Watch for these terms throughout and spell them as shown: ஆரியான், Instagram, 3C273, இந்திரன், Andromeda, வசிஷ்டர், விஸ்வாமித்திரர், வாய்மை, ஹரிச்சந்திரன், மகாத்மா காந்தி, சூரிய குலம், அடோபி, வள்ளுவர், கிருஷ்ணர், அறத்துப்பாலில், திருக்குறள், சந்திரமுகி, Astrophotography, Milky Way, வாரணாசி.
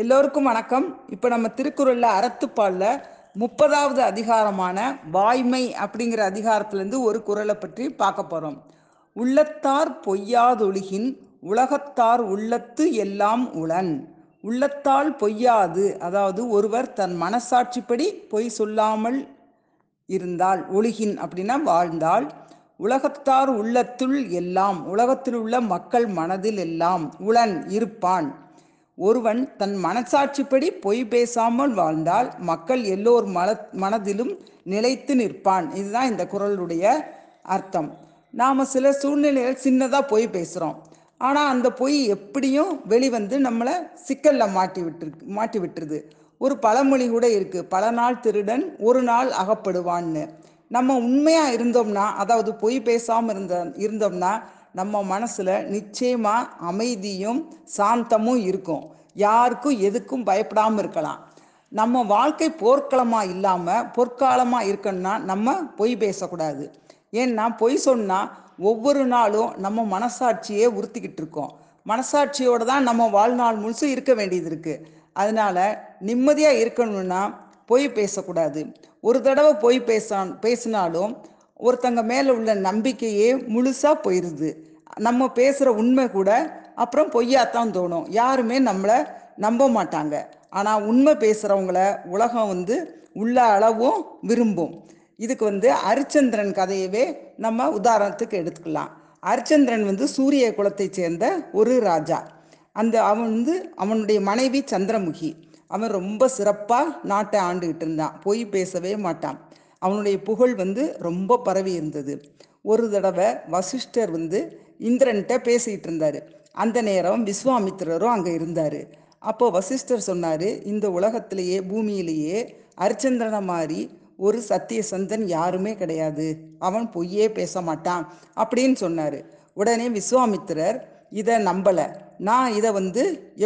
எல்லோருக்கும் வணக்கம். இப்போ நம்ம திருக்குறளில் அறத்துப்பாலில் 30வது அதிகாரமான வாய்மை அப்படிங்கிற அதிகாரத்திலேருந்து ஒரு குறளை பற்றி பார்க்க போகிறோம். உள்ளத்தார் பொய்யாதொழுகின் உலகத்தார் உள்ளத்து எல்லாம் உளன். உள்ளத்தால் பொய்யாது, அதாவது ஒருவர் தன் மனசாட்சிப்படி பொய் சொல்லாமல் இருந்தால், ஒழுகின் அப்படின்னா வாழ்ந்தால், உலகத்தார் உள்ளத்துள் எல்லாம், உலகத்தில் உள்ள மக்கள் மனதில் எல்லாம் உளன் இருப்பான். ஒருவன் தன் மனசாட்சிப்படி பொய் பேசாமல் வாழ்ந்தால் மக்கள் எல்லோர் மனதிலும் நிலைத்து நிற்பான். இதுதான் இந்த குறளுடைய அர்த்தம். நாம் சில சூழ்நிலையில் சின்னதாக பொய் பேசுகிறோம், ஆனால் அந்த பொய் எப்படியும் வெளிவந்து நம்மளை சிக்கலில் மாட்டி விட்டுருது. ஒரு பழமொழி கூட இருக்குது, பல நாள் திருடன் ஒரு நாள் அகப்படுவான்னு. நம்ம உண்மையாக இருந்தோம்னா, அதாவது பொய் பேசாமல் இருந்தோம்னா நம்ம மனசில் நிச்சயமாக அமைதியும் சாந்தமும் இருக்கும். யாருக்கும் எதுக்கும் பயப்படாமல் இருக்கலாம். நம்ம வாழ்க்கை போர்க்களமாக இல்லாமல் பொற்காலமாக இருக்கணும்னா நம்ம பொய் பேசக்கூடாது. ஏன்னா பொய் சொன்னால் ஒவ்வொரு நாளும் நம்ம மனசாட்சியே உறுத்திக்கிட்டு இருக்கோம். மனசாட்சியோடு தான் நம்ம வாழ்நாள் முழுசும் இருக்க வேண்டியது இருக்குது. அதனால் நிம்மதியாக இருக்கணும்னா பொய் பேசக்கூடாது. ஒரு தடவை பொய் பேசினாலும் ஒருத்தங்க மேலே உள்ள நம்பிக்கையே முழுசாக போயிடுது. நம்ம பேசுகிற உண்மை கூட அப்புறம் பொய்யாத்தான் தோணும். யாருமே நம்மளை நம்ப மாட்டாங்க. ஆனால் உண்மை பேசுகிறவங்கள உலகம் உள்ள அளவும் விரும்பும். இதுக்கு ஹரிச்சந்திரன் கதையவே நம்ம உதாரணத்துக்கு எடுத்துக்கலாம். ஹரிச்சந்திரன் சூரிய குலத்தை சேர்ந்த ஒரு ராஜா. அவனுடைய மனைவி சந்திரமுகி. அவன் ரொம்ப சிறப்பாக நாட்டை ஆண்டுகிட்டு இருந்தான். பொய் பேசவே மாட்டான். அவனுடைய புகழ் ரொம்ப பரவி இருந்தது. ஒரு தடவை வசிஷ்டர் இந்திரன்கிட்ட பேசிகிட்டு இருந்தார். அந்த நேரம் விஸ்வாமித்திரரும் அங்கே இருந்தார். அப்போ வசிஷ்டர் சொன்னார், இந்த உலகத்திலேயே பூமியிலேயே ஹரிச்சந்திரனை மாதிரி ஒரு சத்திய சந்தன் யாருமே கிடையாது, அவன் பொய்யே பேச மாட்டான் அப்படின்னு சொன்னார். உடனே விஸ்வாமித்திரர் இதை நம்பலை. நான் இதை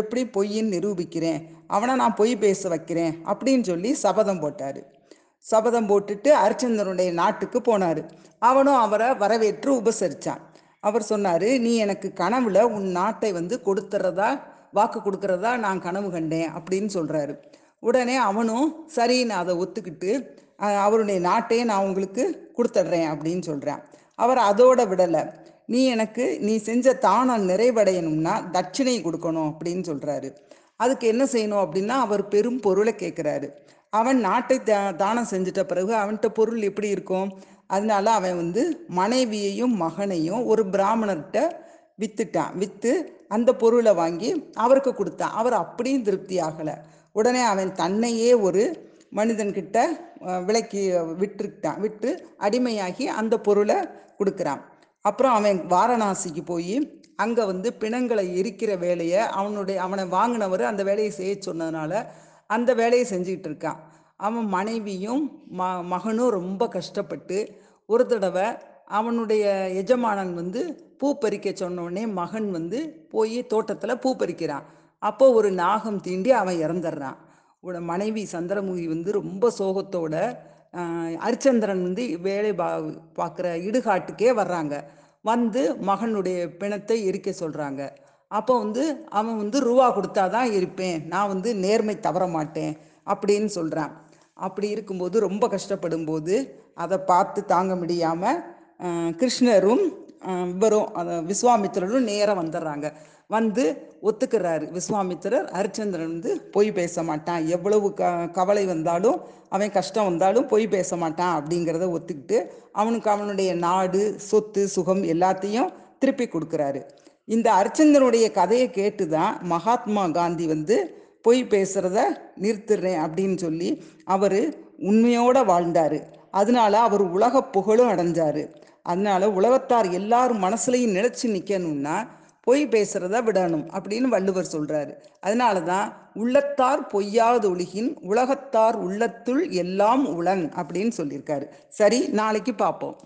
எப்படி பொய்ன்னு நிரூபிக்கிறேன், அவனை நான் பொய் பேச வைக்கிறேன் அப்படின்னு சொல்லி சபதம் போட்டார். சபதம் போட்டுட்டு ஹரிச்சந்திரனுடைய நாட்டுக்கு போனார். அவனும் அவரை வரவேற்று உபசரித்தான். அவர் சொன்னார், நீ எனக்கு கனவுல உன் நாட்டை வாக்கு கொடுக்கறதா நான் கனவு கண்டேன் அப்படின்னு சொல்கிறாரு. உடனே அவனும் சரி, நான் அதை ஒத்துக்கிட்டு அவருடைய நாட்டையே நான் உங்களுக்கு கொடுத்துட்றேன் அப்படின்னு சொல்கிறேன். அவர் அதோட விடலை. நீ செஞ்ச தானம் நிறைவடையணும்னா தட்சிணை கொடுக்கணும் அப்படின்னு சொல்கிறாரு. அதுக்கு என்ன செய்யணும் அப்படின்னா அவர் பெரும் பொருளை கேட்குறாரு. அவன் நாட்டை தானம் செஞ்சிட்ட பிறகு அவன்கிட்ட பொருள் எப்படி இருக்கும்? அதனால அவன் மனைவியையும் மகனையும் ஒரு பிராமணர்கிட்ட வித்துட்டான். விற்று அந்த பொருளை வாங்கி அவருக்கு கொடுத்தான். அவர் அப்படியும் திருப்தி ஆகலை. உடனே அவன் தன்னையே ஒரு மனிதன்கிட்ட விற்றுட்டான். விற்று அடிமையாகி அந்த பொருளை கொடுக்குறான். அப்புறம் அவன் வாரணாசிக்கு போய் அங்கே பிணங்களை எரிக்கிற வேலையை அவனை வாங்கினவர் அந்த வேலையை செய்ய சொன்னதுனால அந்த வேலையை செஞ்சுக்கிட்டு இருக்கான். அவன் மனைவியும் மகனும் ரொம்ப கஷ்டப்பட்டு. ஒரு தடவை அவனுடைய எஜமானன் பூ பறிக்க சொன்னோடனே மகன் போய் தோட்டத்தில் பூ பறிக்கிறான். அப்போ ஒரு நாகம் தீண்டி அவன் இறந்துடுறான். உன் மனைவி சந்திரமுகி ரொம்ப சோகத்தோட ஹரிச்சந்திரன் வேலை பார்க்குற இடுகாட்டுக்கே வர்றாங்க. மகனுடைய பிணத்தை எரிக்க சொல்கிறாங்க. அப்போ அவன் ரூபா கொடுத்தாதான் இருப்பேன், நான் நேர்மை தவற மாட்டேன் அப்படின்னு சொல்கிறான். அப்படி இருக்கும்போது ரொம்ப கஷ்டப்படும் போது அதை பார்த்து தாங்க முடியாமல் கிருஷ்ணரும் இவரும் விஸ்வாமித்திரரும் நேராக வந்துடுறாங்க. ஒத்துக்கிறாரு விஸ்வாமித்திரர், ஹரிச்சந்திரன் பொய் பேச மாட்டான், எவ்வளவு கவலை வந்தாலும் அவன் கஷ்டம் வந்தாலும் பொய் பேச மாட்டான் அப்படிங்கிறத ஒத்துக்கிட்டு அவனுக்கு அவனுடைய நாடு சொத்து சுகம் எல்லாத்தையும் திருப்பி கொடுக்குறாரு. இந்த ஹரிச்சந்திரனுடைய கதையை கேட்டு தான் மகாத்மா காந்தி பொய் பேசுகிறத நிறுத்துறேன் அப்படின்னு சொல்லி அவர் உண்மையோடு வாழ்ந்தார். அதனால அவர் உலக புகழும் அடைஞ்சார். அதனால உலகத்தார் எல்லாரும் மனசுலையும் நிலைச்சி நிற்கணும்னா பொய் பேசுகிறத விடணும் அப்படின்னு வள்ளுவர் சொல்கிறாரு. அதனால தான் உள்ளத்தார் பொய்யாத ஒழுகின் உலகத்தார் உள்ளத்துள் எல்லாம் உளன் அப்படின்னு சொல்லியிருக்காரு. சரி, நாளைக்கு பார்ப்போம்.